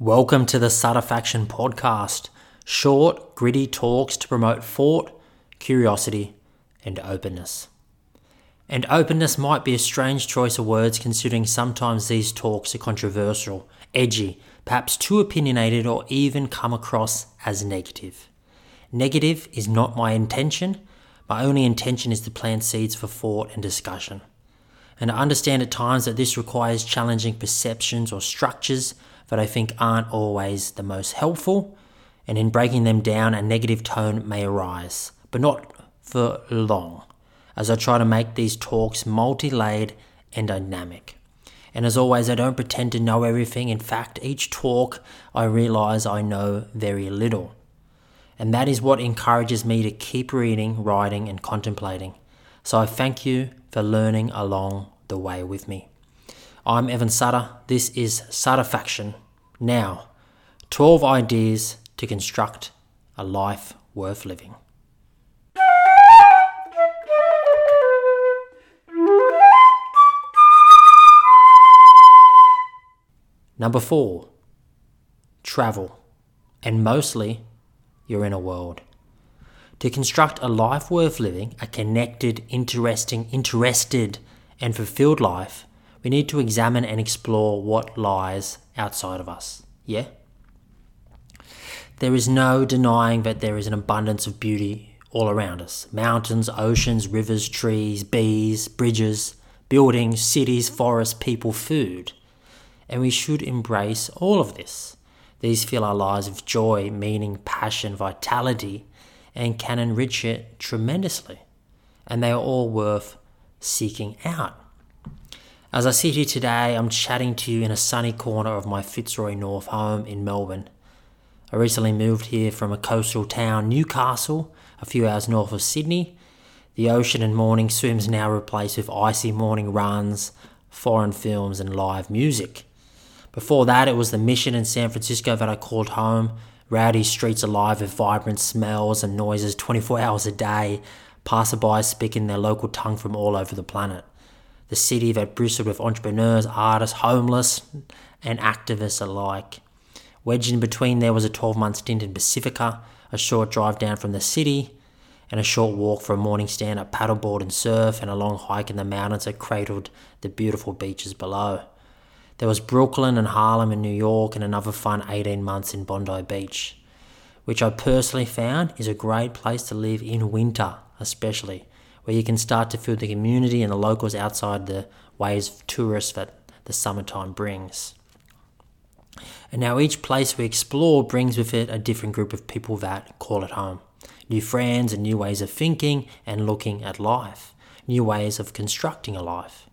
Welcome to the Satifaction Podcast, short, gritty talks to promote thought, curiosity, and openness. And openness might be a strange choice of words considering sometimes these talks are controversial, edgy, perhaps too opinionated or even come across as negative. Negative is not my intention, my only intention is to plant seeds for thought and discussion. And I understand at times that this requires challenging perceptions or structures that I think aren't always the most helpful, and in breaking them down, a negative tone may arise, but not for long, as I try to make these talks multi-layered and dynamic. And as always, I don't pretend to know everything. In fact, each talk I realize I know very little. And that is what encourages me to keep reading, writing, and contemplating. So I thank you for learning along the way with me. I'm Evan Sutter. This is Sutter Faction. Now, 12 ideas to construct a life worth living. Number 4, travel, and mostly your inner world. To construct a life worth living, a connected, interested, and fulfilled life, we need to examine and explore what lies outside of us, yeah? There is no denying that there is an abundance of beauty all around us. Mountains, oceans, rivers, trees, bees, bridges, buildings, cities, forests, people, food. And we should embrace all of this. These fill our lives with joy, meaning, passion, vitality, and can enrich it tremendously. And they are all worth seeking out. As I sit here today, I'm chatting to you in a sunny corner of my Fitzroy North home in Melbourne. I recently moved here from a coastal town, Newcastle, a few hours north of Sydney. The ocean and morning swims now replaced with icy morning runs, foreign films, and live music. Before that, it was the Mission in San Francisco that I called home. Rowdy streets alive with vibrant smells and noises 24 hours a day, passersby speaking their local tongue from all over the planet. The city that bristled with entrepreneurs, artists, homeless, and activists alike. Wedged in between, there was a 12-month stint in Pacifica, a short drive down from the city, and a short walk for a morning stand at paddleboard and surf, and a long hike in the mountains that cradled the beautiful beaches below. There was Brooklyn and Harlem in New York, and another fun 18 months in Bondi Beach, which I personally found is a great place to live in winter, especially, where you can start to feel the community and the locals outside the waves of tourists that the summertime brings. And now each place we explore brings with it a different group of people that call it home. New friends and new ways of thinking and looking at life. New ways of constructing a life.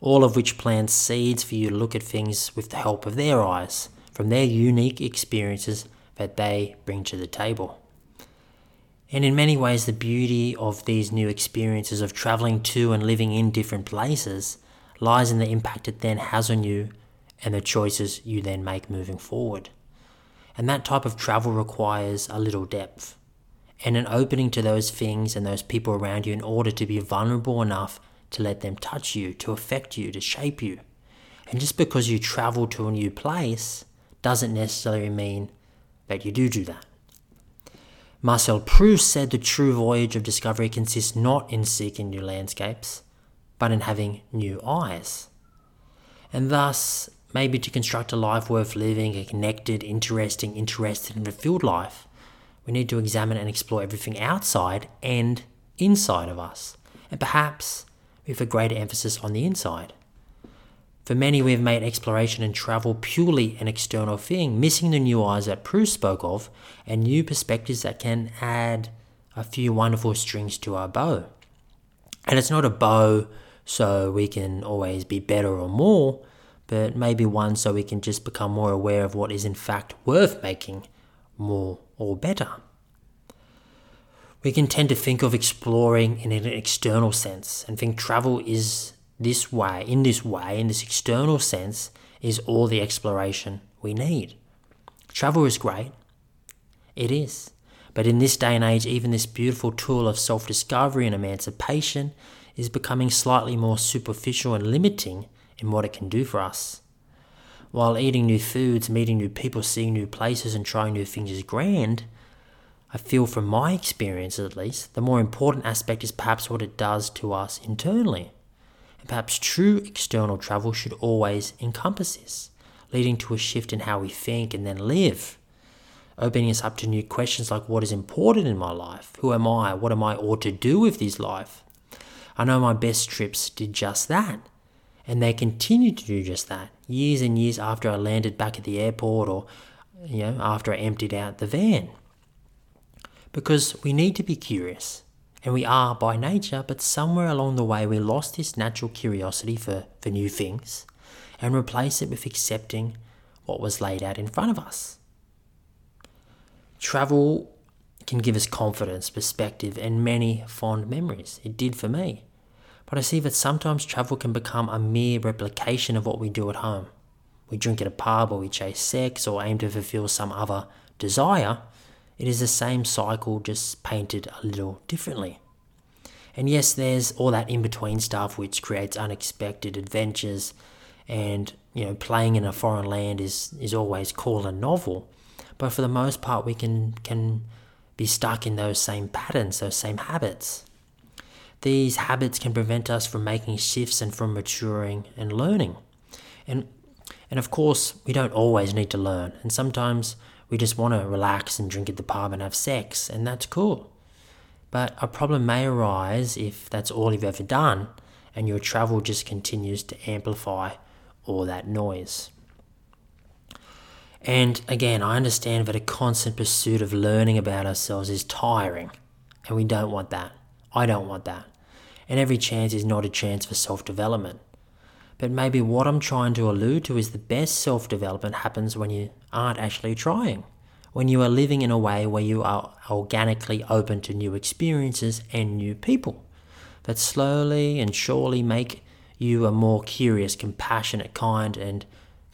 All of which plants seeds for you to look at things with the help of their eyes, from their unique experiences that they bring to the table. And in many ways, the beauty of these new experiences of travelling to and living in different places lies in the impact it then has on you and the choices you then make moving forward. And that type of travel requires a little depth and an opening to those things and those people around you in order to be vulnerable enough to let them touch you, to affect you, to shape you. And just because you travel to a new place doesn't necessarily mean that you do that. Marcel Proust said the true voyage of discovery consists not in seeking new landscapes, but in having new eyes. And thus, maybe to construct a life worth living, a connected, interested and fulfilled life, we need to examine and explore everything outside and inside of us, and perhaps with a greater emphasis on the inside. For many, we have made exploration and travel purely an external thing, missing the new eyes that Proust spoke of and new perspectives that can add a few wonderful strings to our bow. And it's not a bow so we can always be better or more, but maybe one so we can just become more aware of what is in fact worth making more or better. We can tend to think of exploring in an external sense and think travel is in this external sense, is all the exploration we need. Travel is great. It is. But in this day and age, even this beautiful tool of self-discovery and emancipation is becoming slightly more superficial and limiting in what it can do for us. While eating new foods, meeting new people, seeing new places and trying new things is grand, I feel from my experience at least, the more important aspect is perhaps what it does to us internally. And perhaps true external travel should always encompass this, leading to a shift in how we think and then live, opening us up to new questions like what is important in my life, who am I, what am I ought to do with this life. I know my best trips did just that, and they continue to do just that, years and years after I landed back at the airport or after I emptied out the van. Because we need to be curious, and we are by nature, but somewhere along the way we lost this natural curiosity for new things and replaced it with accepting what was laid out in front of us. Travel can give us confidence, perspective, and many fond memories. It did for me. But I see that sometimes travel can become a mere replication of what we do at home. We drink at a pub, or we chase sex, or aim to fulfill some other desire. It is the same cycle, just painted a little differently. And yes, there's all that in-between stuff which creates unexpected adventures, and playing in a foreign land is always called a novel. But for the most part, we can be stuck in those same patterns, those same habits. These habits can prevent us from making shifts and from maturing and learning. And of course, we don't always need to learn. And sometimes we just want to relax and drink at the pub and have sex, and that's cool. But a problem may arise if that's all you've ever done, and your travel just continues to amplify all that noise. And again, I understand that a constant pursuit of learning about ourselves is tiring, and we don't want that. I don't want that. And every chance is not a chance for self-development. But maybe what I'm trying to allude to is the best self-development happens when you aren't actually trying, when you are living in a way where you are organically open to new experiences and new people that slowly and surely make you a more curious, compassionate, kind, and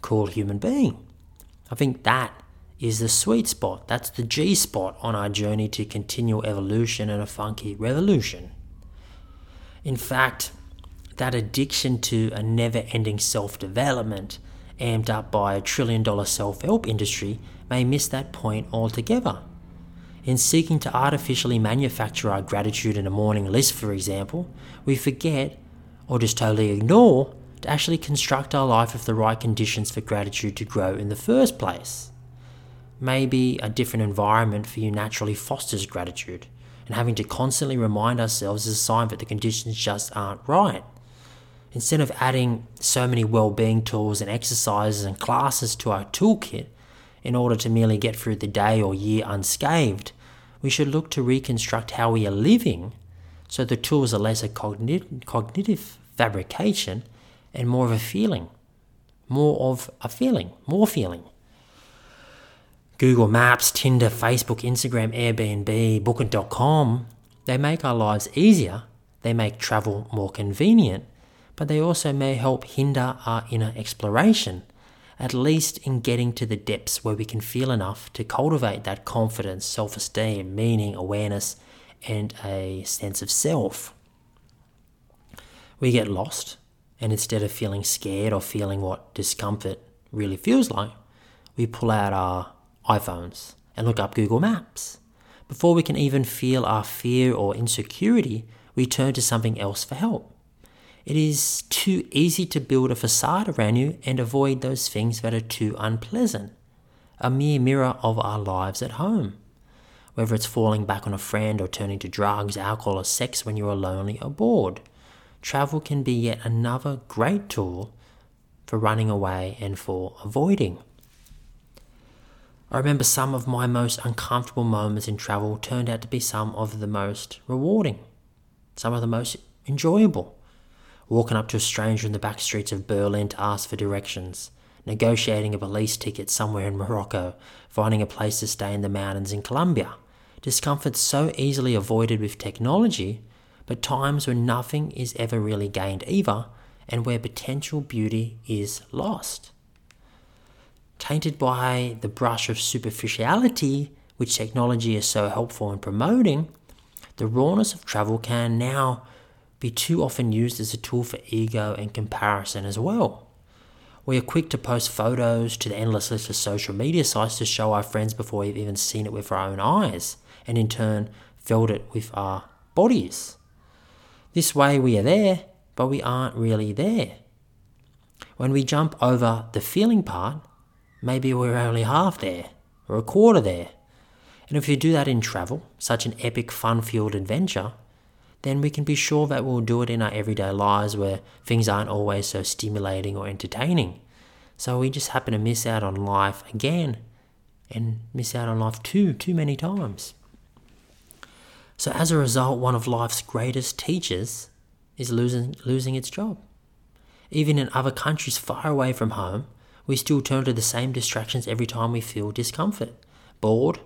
cool human being. I think that is the sweet spot. That's the G spot on our journey to continual evolution and a funky revolution. In fact, that addiction to a never-ending self-development, amped up by a trillion-dollar self-help industry, may miss that point altogether. In seeking to artificially manufacture our gratitude in a morning list, for example, we forget, or just totally ignore, to actually construct our life with the right conditions for gratitude to grow in the first place. Maybe a different environment for you naturally fosters gratitude, and having to constantly remind ourselves is a sign that the conditions just aren't right. Instead of adding so many well-being tools and exercises and classes to our toolkit in order to merely get through the day or year unscathed, we should look to reconstruct how we are living so the tools are less a cognitive fabrication and more of a feeling. More feeling. Google Maps, Tinder, Facebook, Instagram, Airbnb, Booking.com, they make our lives easier, they make travel more convenient, but they also may help hinder our inner exploration, at least in getting to the depths where we can feel enough to cultivate that confidence, self-esteem, meaning, awareness, and a sense of self. We get lost. And instead of feeling scared or feeling what discomfort really feels like, we pull out our iPhones and look up Google Maps. Before we can even feel our fear or insecurity, we turn to something else for help. It is too easy to build a facade around you and avoid those things that are too unpleasant. A mere mirror of our lives at home. Whether it's falling back on a friend or turning to drugs, alcohol or sex when you are lonely or bored. Travel can be yet another great tool for running away and for avoiding. I remember some of my most uncomfortable moments in travel turned out to be some of the most rewarding, some of the most enjoyable. Walking up to a stranger in the back streets of Berlin to ask for directions, negotiating a police ticket somewhere in Morocco, finding a place to stay in the mountains in Colombia. Discomfort so easily avoided with technology, but times when nothing is ever really gained either, and where potential beauty is lost. Tainted by the brush of superficiality, which technology is so helpful in promoting, the rawness of travel can now be too often used as a tool for ego and comparison as well. We are quick to post photos to the endless list of social media sites to show our friends before we've even seen it with our own eyes, and in turn felt it with our bodies. This way we are there, but we aren't really there. When we jump over the feeling part, maybe we're only half there, or a quarter there. And if you do that in travel, such an epic fun-fueled adventure, then we can be sure that we'll do it in our everyday lives where things aren't always so stimulating or entertaining. So we just happen to miss out on life again, and miss out on life too many times. So as a result, one of life's greatest teachers is losing its job. Even in other countries far away from home, we still turn to the same distractions every time we feel discomfort. Bored?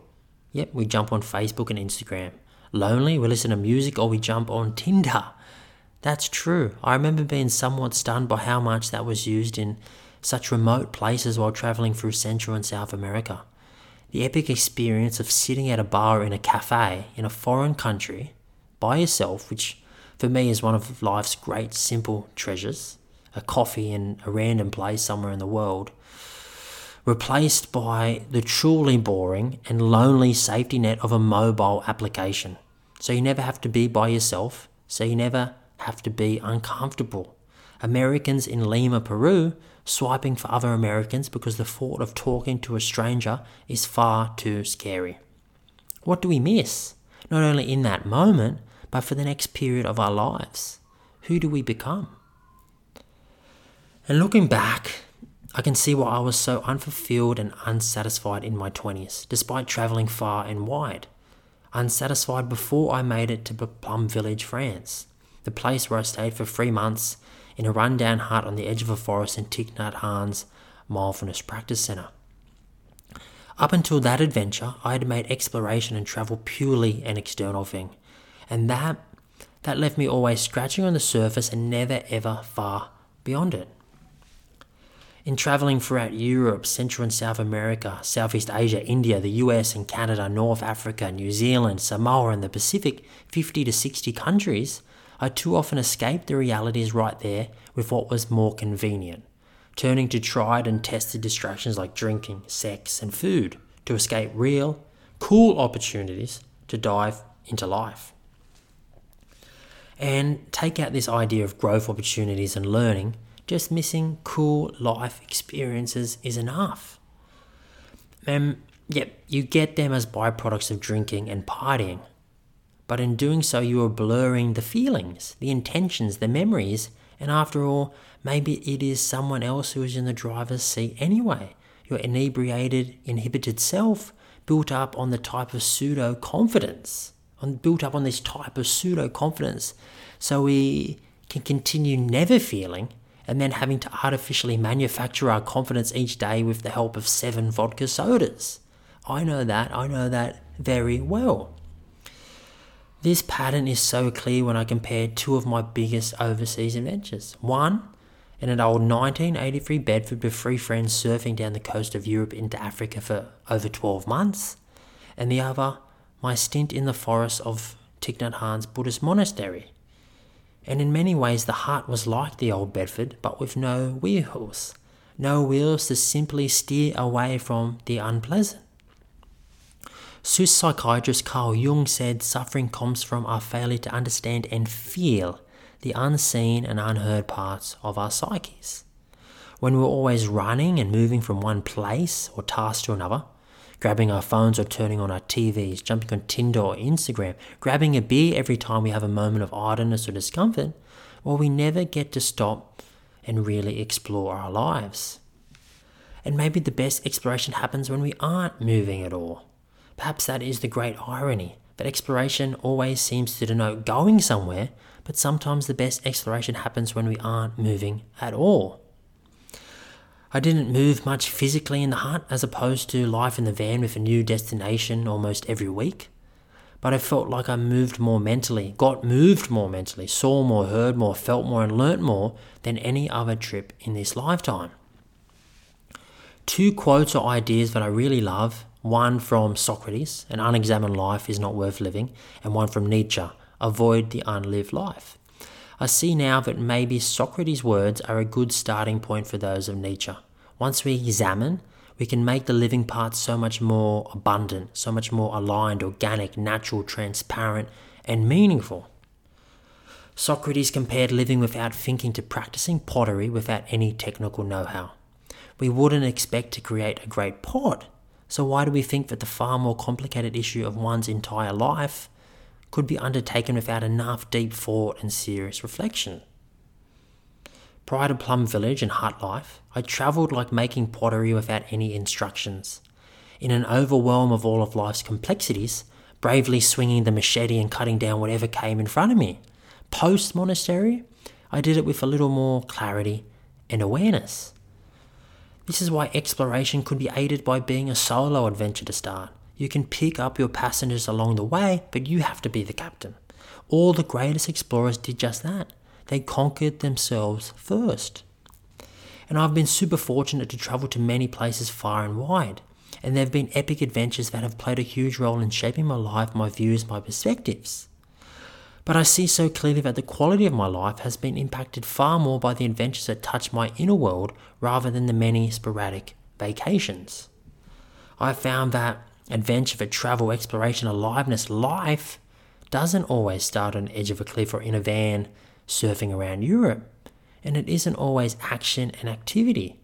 Yep, we jump on Facebook and Instagram. Lonely? We listen to music or we jump on Tinder. That's true. I remember being somewhat stunned by how much that was used in such remote places while traveling through Central and South America. The epic experience of sitting at a bar or in a cafe in a foreign country by yourself, which for me is one of life's great simple treasures, a coffee in a random place somewhere in the world, replaced by the truly boring and lonely safety net of a mobile application. So you never have to be by yourself, so you never have to be uncomfortable. Americans in Lima, Peru, swiping for other Americans because the thought of talking to a stranger is far too scary. What do we miss? Not only in that moment, but for the next period of our lives. Who do we become? And looking back, I can see why I was so unfulfilled and unsatisfied in my 20s, despite travelling far and wide. Unsatisfied before I made it to Plum Village, France, the place where I stayed for 3 months in a rundown hut on the edge of a forest in Thich Nhat Hanh's mindfulness practice centre. Up until that adventure, I had made exploration and travel purely an external thing, and that left me always scratching on the surface and never ever far beyond it. In travelling throughout Europe, Central and South America, Southeast Asia, India, the US and Canada, North Africa, New Zealand, Samoa and the Pacific, 50 to 60 countries, I too often escaped the realities right there with what was more convenient, turning to tried and tested distractions like drinking, sex and food to escape real, cool opportunities to dive into life. And take out this idea of growth opportunities and learning. Just missing cool life experiences is enough. You get them as byproducts of drinking and partying. But in doing so, you are blurring the feelings, the intentions, the memories. And after all, maybe it is someone else who is in the driver's seat anyway. Your inebriated, inhibited self built up on this type of pseudo-confidence. So we can continue never feeling, and then having to artificially manufacture our confidence each day with the help of 7 vodka sodas. I know that very well. This pattern is so clear when I compare 2 of my biggest overseas adventures. One, in an old 1983 Bedford with 3 friends surfing down the coast of Europe into Africa for over 12 months. And the other, my stint in the forest of Thich Nhat Hanh's Buddhist monastery. And in many ways the hut was like the old Bedford, but with no wheels. No wheels to simply steer away from the unpleasant. Swiss psychiatrist Carl Jung said suffering comes from our failure to understand and feel the unseen and unheard parts of our psyches. When we're always running and moving from one place or task to another, grabbing our phones or turning on our TVs, jumping on Tinder or Instagram, grabbing a beer every time we have a moment of idleness or discomfort, well, we never get to stop and really explore our lives. And maybe the best exploration happens when we aren't moving at all. Perhaps that is the great irony, that exploration always seems to denote going somewhere, but sometimes the best exploration happens when we aren't moving at all. I didn't move much physically in the hut as opposed to life in the van with a new destination almost every week. But I felt like I moved more mentally, got moved more mentally, saw more, heard more, felt more and learnt more than any other trip in this lifetime. 2 quotes or ideas that I really love, one from Socrates, an unexamined life is not worth living, and one from Nietzsche, avoid the unlived life. I see now that maybe Socrates' words are a good starting point for those of Nietzsche. Once we examine, we can make the living part so much more abundant, so much more aligned, organic, natural, transparent, and meaningful. Socrates compared living without thinking to practicing pottery without any technical know-how. We wouldn't expect to create a great pot, so why do we think that the far more complicated issue of one's entire life could be undertaken without enough deep thought and serious reflection? Prior to Plum Village and hut life, I travelled like making pottery without any instructions. In an overwhelm of all of life's complexities, bravely swinging the machete and cutting down whatever came in front of me. Post-monastery, I did it with a little more clarity and awareness. This is why exploration could be aided by being a solo adventure to start. You can pick up your passengers along the way, but you have to be the captain. All the greatest explorers did just that. They conquered themselves first. And I've been super fortunate to travel to many places far and wide. And there have been epic adventures that have played a huge role in shaping my life, my views, my perspectives. But I see so clearly that the quality of my life has been impacted far more by the adventures that touch my inner world rather than the many sporadic vacations. I found that adventure for travel, exploration, aliveness, life doesn't always start on the edge of a cliff or in a van surfing around Europe, and it isn't always action and activity.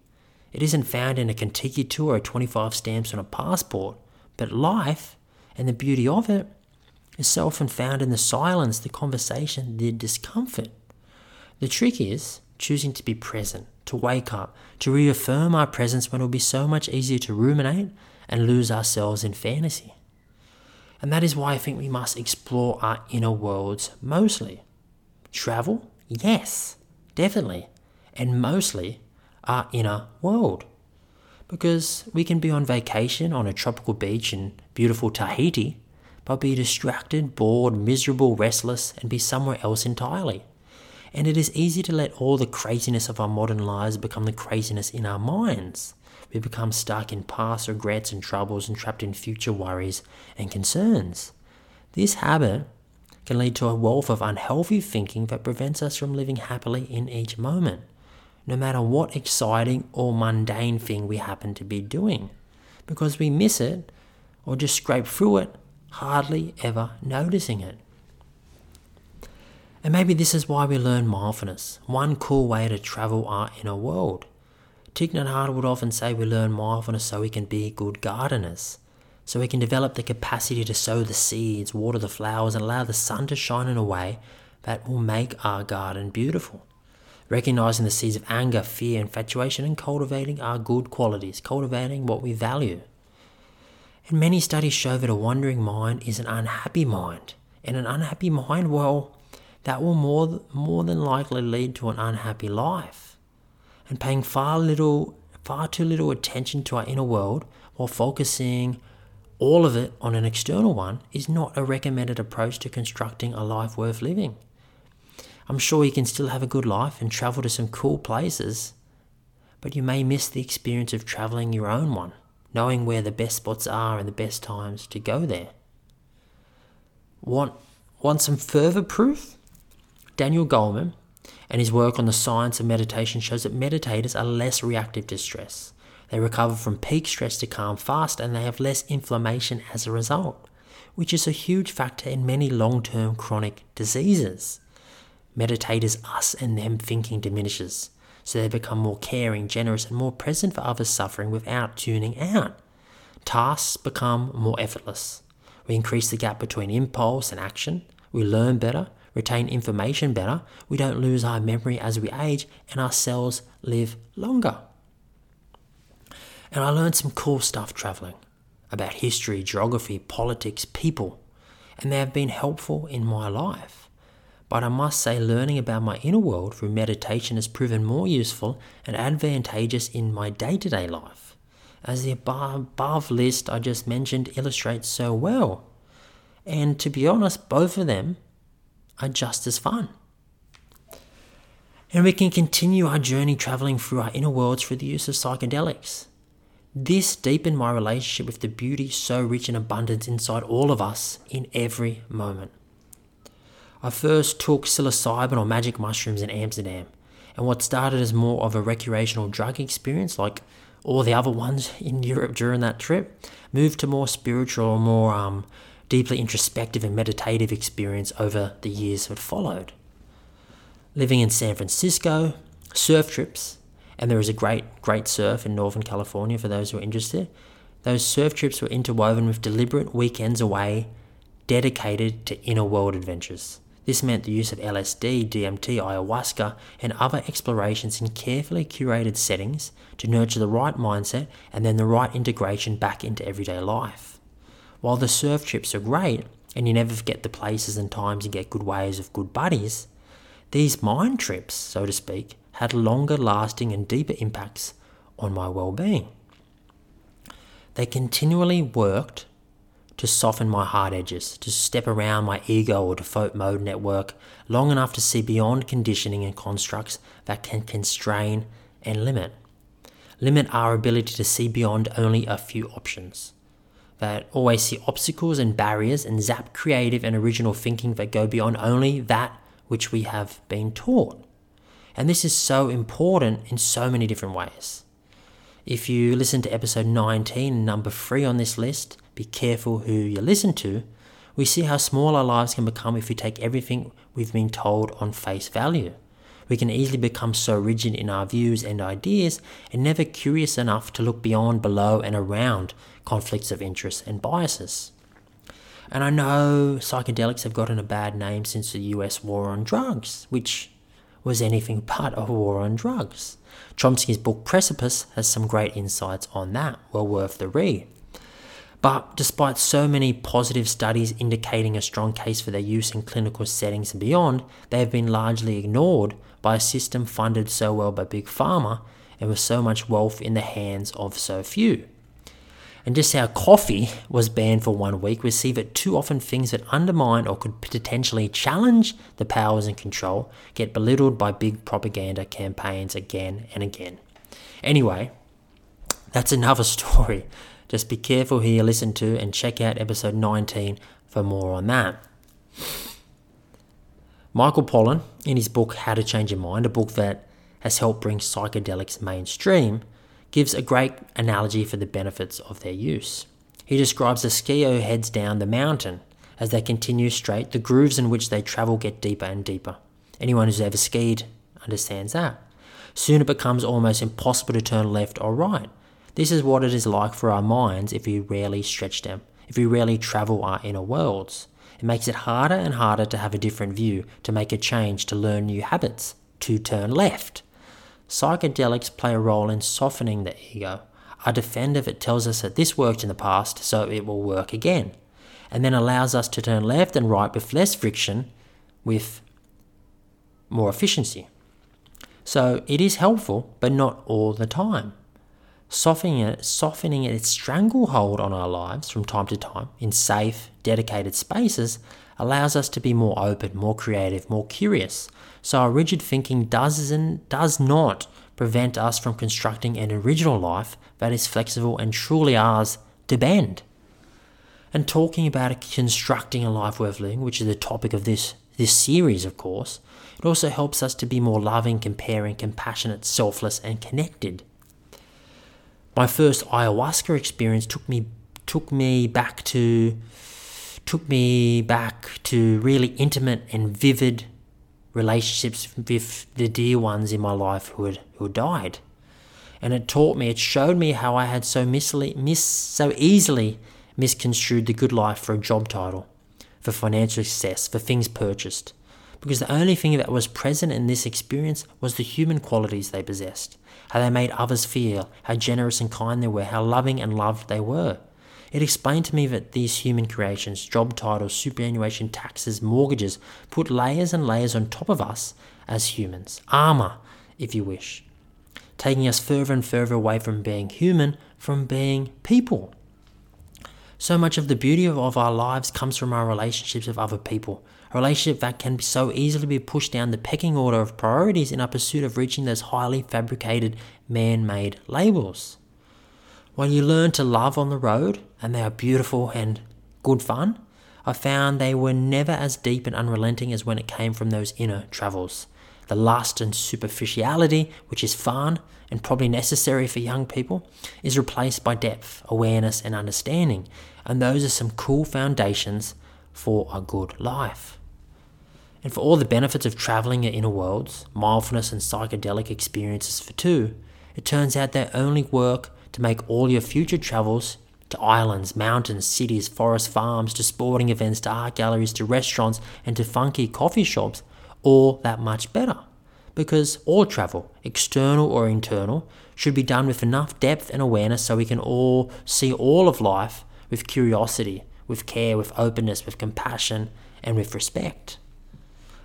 It isn't found in a Contiki tour or 25 stamps on a passport, but life, and the beauty of it, is so often found in the silence, the conversation, the discomfort. The trick is choosing to be present, to wake up, to reaffirm our presence when it will be so much easier to ruminate and lose ourselves in fantasy. And that is why I think we must explore our inner worlds mostly. Travel? Yes, definitely. And mostly our inner world. Because we can be on vacation on a tropical beach in beautiful Tahiti, but be distracted, bored, miserable, restless, and be somewhere else entirely. And it is easy to let all the craziness of our modern lives become the craziness in our minds. We become stuck in past regrets and troubles and trapped in future worries and concerns. This habit can lead to a wealth of unhealthy thinking that prevents us from living happily in each moment, no matter what exciting or mundane thing we happen to be doing, because we miss it or just scrape through it, hardly ever noticing it. And maybe this is why we learn mindfulness, one cool way to travel our inner world. Thich Nhat Hanh would often say we learn mindfulness so we can be good gardeners, so we can develop the capacity to sow the seeds, water the flowers, and allow the sun to shine in a way that will make our garden beautiful. Recognizing the seeds of anger, fear, infatuation, and cultivating our good qualities, cultivating what we value. And many studies show that a wandering mind is an unhappy mind. And an unhappy mind, well, that will more than likely lead to an unhappy life. And paying far too little attention to our inner world while focusing all of it on an external one is not a recommended approach to constructing a life worth living. I'm sure you can still have a good life and travel to some cool places, but you may miss the experience of traveling your own one, knowing where the best spots are and the best times to go there. Want some further proof? Daniel Goleman and his work on the science of meditation shows that meditators are less reactive to stress. They recover from peak stress to calm fast, and they have less inflammation as a result, which is a huge factor in many long-term chronic diseases. Meditators' us and them thinking diminishes, so they become more caring, generous, and more present for others suffering without tuning out. Tasks become more effortless. We increase the gap between impulse and action. We learn better, retain information better. We don't lose our memory as we age, and our cells live longer. And I learned some cool stuff travelling, about history, geography, politics, people, and they have been helpful in my life. But I must say learning about my inner world through meditation has proven more useful and advantageous in my day-to-day life, as the above list I just mentioned illustrates so well. And to be honest, both of them are just as fun. And we can continue our journey travelling through our inner worlds through the use of psychedelics. This deepened my relationship with the beauty so rich in abundance inside all of us in every moment. I first took psilocybin or magic mushrooms in Amsterdam, and what started as more of a recreational drug experience, like all the other ones in Europe during that trip, moved to more spiritual, more deeply introspective and meditative experience over the years that followed. Living in San Francisco, surf trips, and there is a great surf in Northern California for those who are interested. Those surf trips were interwoven with deliberate weekends away dedicated to inner world adventures. This meant the use of LSD, DMT, ayahuasca, and other explorations in carefully curated settings to nurture the right mindset and then the right integration back into everyday life. While the surf trips are great, and you never forget the places and times and get good waves of good buddies, these mind trips, so to speak, had longer lasting and deeper impacts on my well-being. They continually worked to soften my hard edges, to step around my ego or default mode network long enough to see beyond conditioning and constructs that can constrain and limit our ability to see beyond only a few options, that always see obstacles and barriers and zap creative and original thinking that go beyond only that which we have been taught. And this is so important in so many different ways. If you listen to episode 19, number 3 on this list, Be Careful Who You Listen To, we see how small our lives can become if we take everything we've been told on face value. We can easily become so rigid in our views and ideas and never curious enough to look beyond, below and around conflicts of interest and biases. And I know psychedelics have gotten a bad name since the US war on drugs, which was anything but a war on drugs. Chomsky's book Precipice has some great insights on that, well worth the read. But despite so many positive studies indicating a strong case for their use in clinical settings and beyond, they have been largely ignored by a system funded so well by Big Pharma and with so much wealth in the hands of so few. And just how coffee was banned for 1 week, we see that too often things that undermine or could potentially challenge the powers in control get belittled by big propaganda campaigns again and again. Anyway, that's another story. Just be careful who you listen to and check out episode 19 for more on that. Michael Pollan, in his book How to Change Your Mind, a book that has helped bring psychedelics mainstream, gives a great analogy for the benefits of their use. He describes the skier who heads down the mountain. As they continue straight, the grooves in which they travel get deeper and deeper. Anyone who's ever skied understands that. Soon it becomes almost impossible to turn left or right. This is what it is like for our minds if we rarely stretch them, if we rarely travel our inner worlds. It makes it harder and harder to have a different view, to make a change, to learn new habits, to turn left. Psychedelics play a role in softening the ego. Our defender that tells us that this worked in the past, so it will work again, and then allows us to turn left and right with less friction, with more efficiency. So it is helpful, but not all the time. Softening its stranglehold on our lives from time to time in safe, dedicated spaces allows us to be more open, more creative, more curious. So our rigid thinking does not prevent us from constructing an original life that is flexible and truly ours to bend. And talking about constructing a life worth living, which is the topic of this series, of course, it also helps us to be more loving, comparing, compassionate, selfless, and connected. My first ayahuasca experience took me back to really intimate and vivid relationships with the dear ones in my life who had died. And it showed me how I had so easily misconstrued the good life for a job title, for financial success, for things purchased, because the only thing that was present in this experience was the human qualities they possessed, how they made others feel, how generous and kind they were, how loving and loved they were. It explained to me that these human creations, job titles, superannuation, taxes, mortgages, put layers and layers on top of us as humans. Armor, if you wish. Taking us further and further away from being human, from being people. So much of the beauty of our lives comes from our relationships with other people. A relationship that can so easily be pushed down the pecking order of priorities in our pursuit of reaching those highly fabricated, man-made labels. While you learn to love on the road, and they are beautiful and good fun, I found they were never as deep and unrelenting as when it came from those inner travels. The lust and superficiality, which is fun and probably necessary for young people, is replaced by depth, awareness and understanding, and those are some cool foundations for a good life. And for all the benefits of travelling your inner worlds, mindfulness and psychedelic experiences for two, it turns out they only work to make all your future travels to islands, mountains, cities, forests, farms, to sporting events, to art galleries, to restaurants and to funky coffee shops all that much better. Because all travel, external or internal, should be done with enough depth and awareness so we can all see all of life with curiosity, with care, with openness, with compassion and with respect.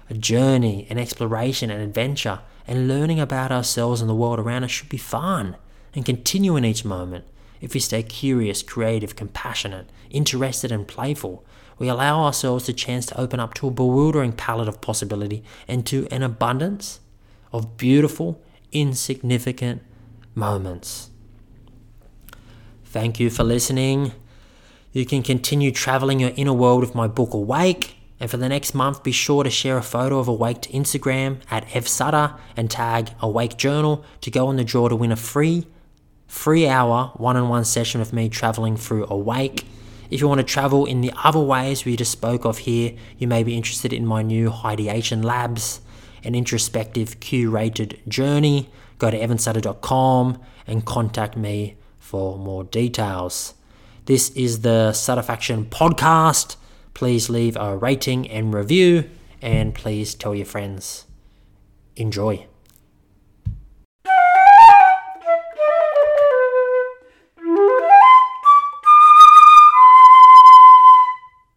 A journey, an exploration, an adventure, and learning about ourselves and the world around us should be fun and continue in each moment. If we stay curious, creative, compassionate, interested and playful, we allow ourselves the chance to open up to a bewildering palette of possibility and to an abundance of beautiful, insignificant moments. Thank you for listening. You can continue traveling your inner world with my book, Awake. And for the next month, be sure to share a photo of Awake to Instagram at Ev Sutter and tag Awake Journal to go on the draw to win a free hour one-on-one session with me traveling through Awake. If you want to travel in the other ways we just spoke of here, you may be interested in my new Ideation Labs, an introspective curated journey. Go to evansutter.com and contact me for more details. This is the Satifaction Podcast. Please leave a rating and review, and please tell your friends. Enjoy.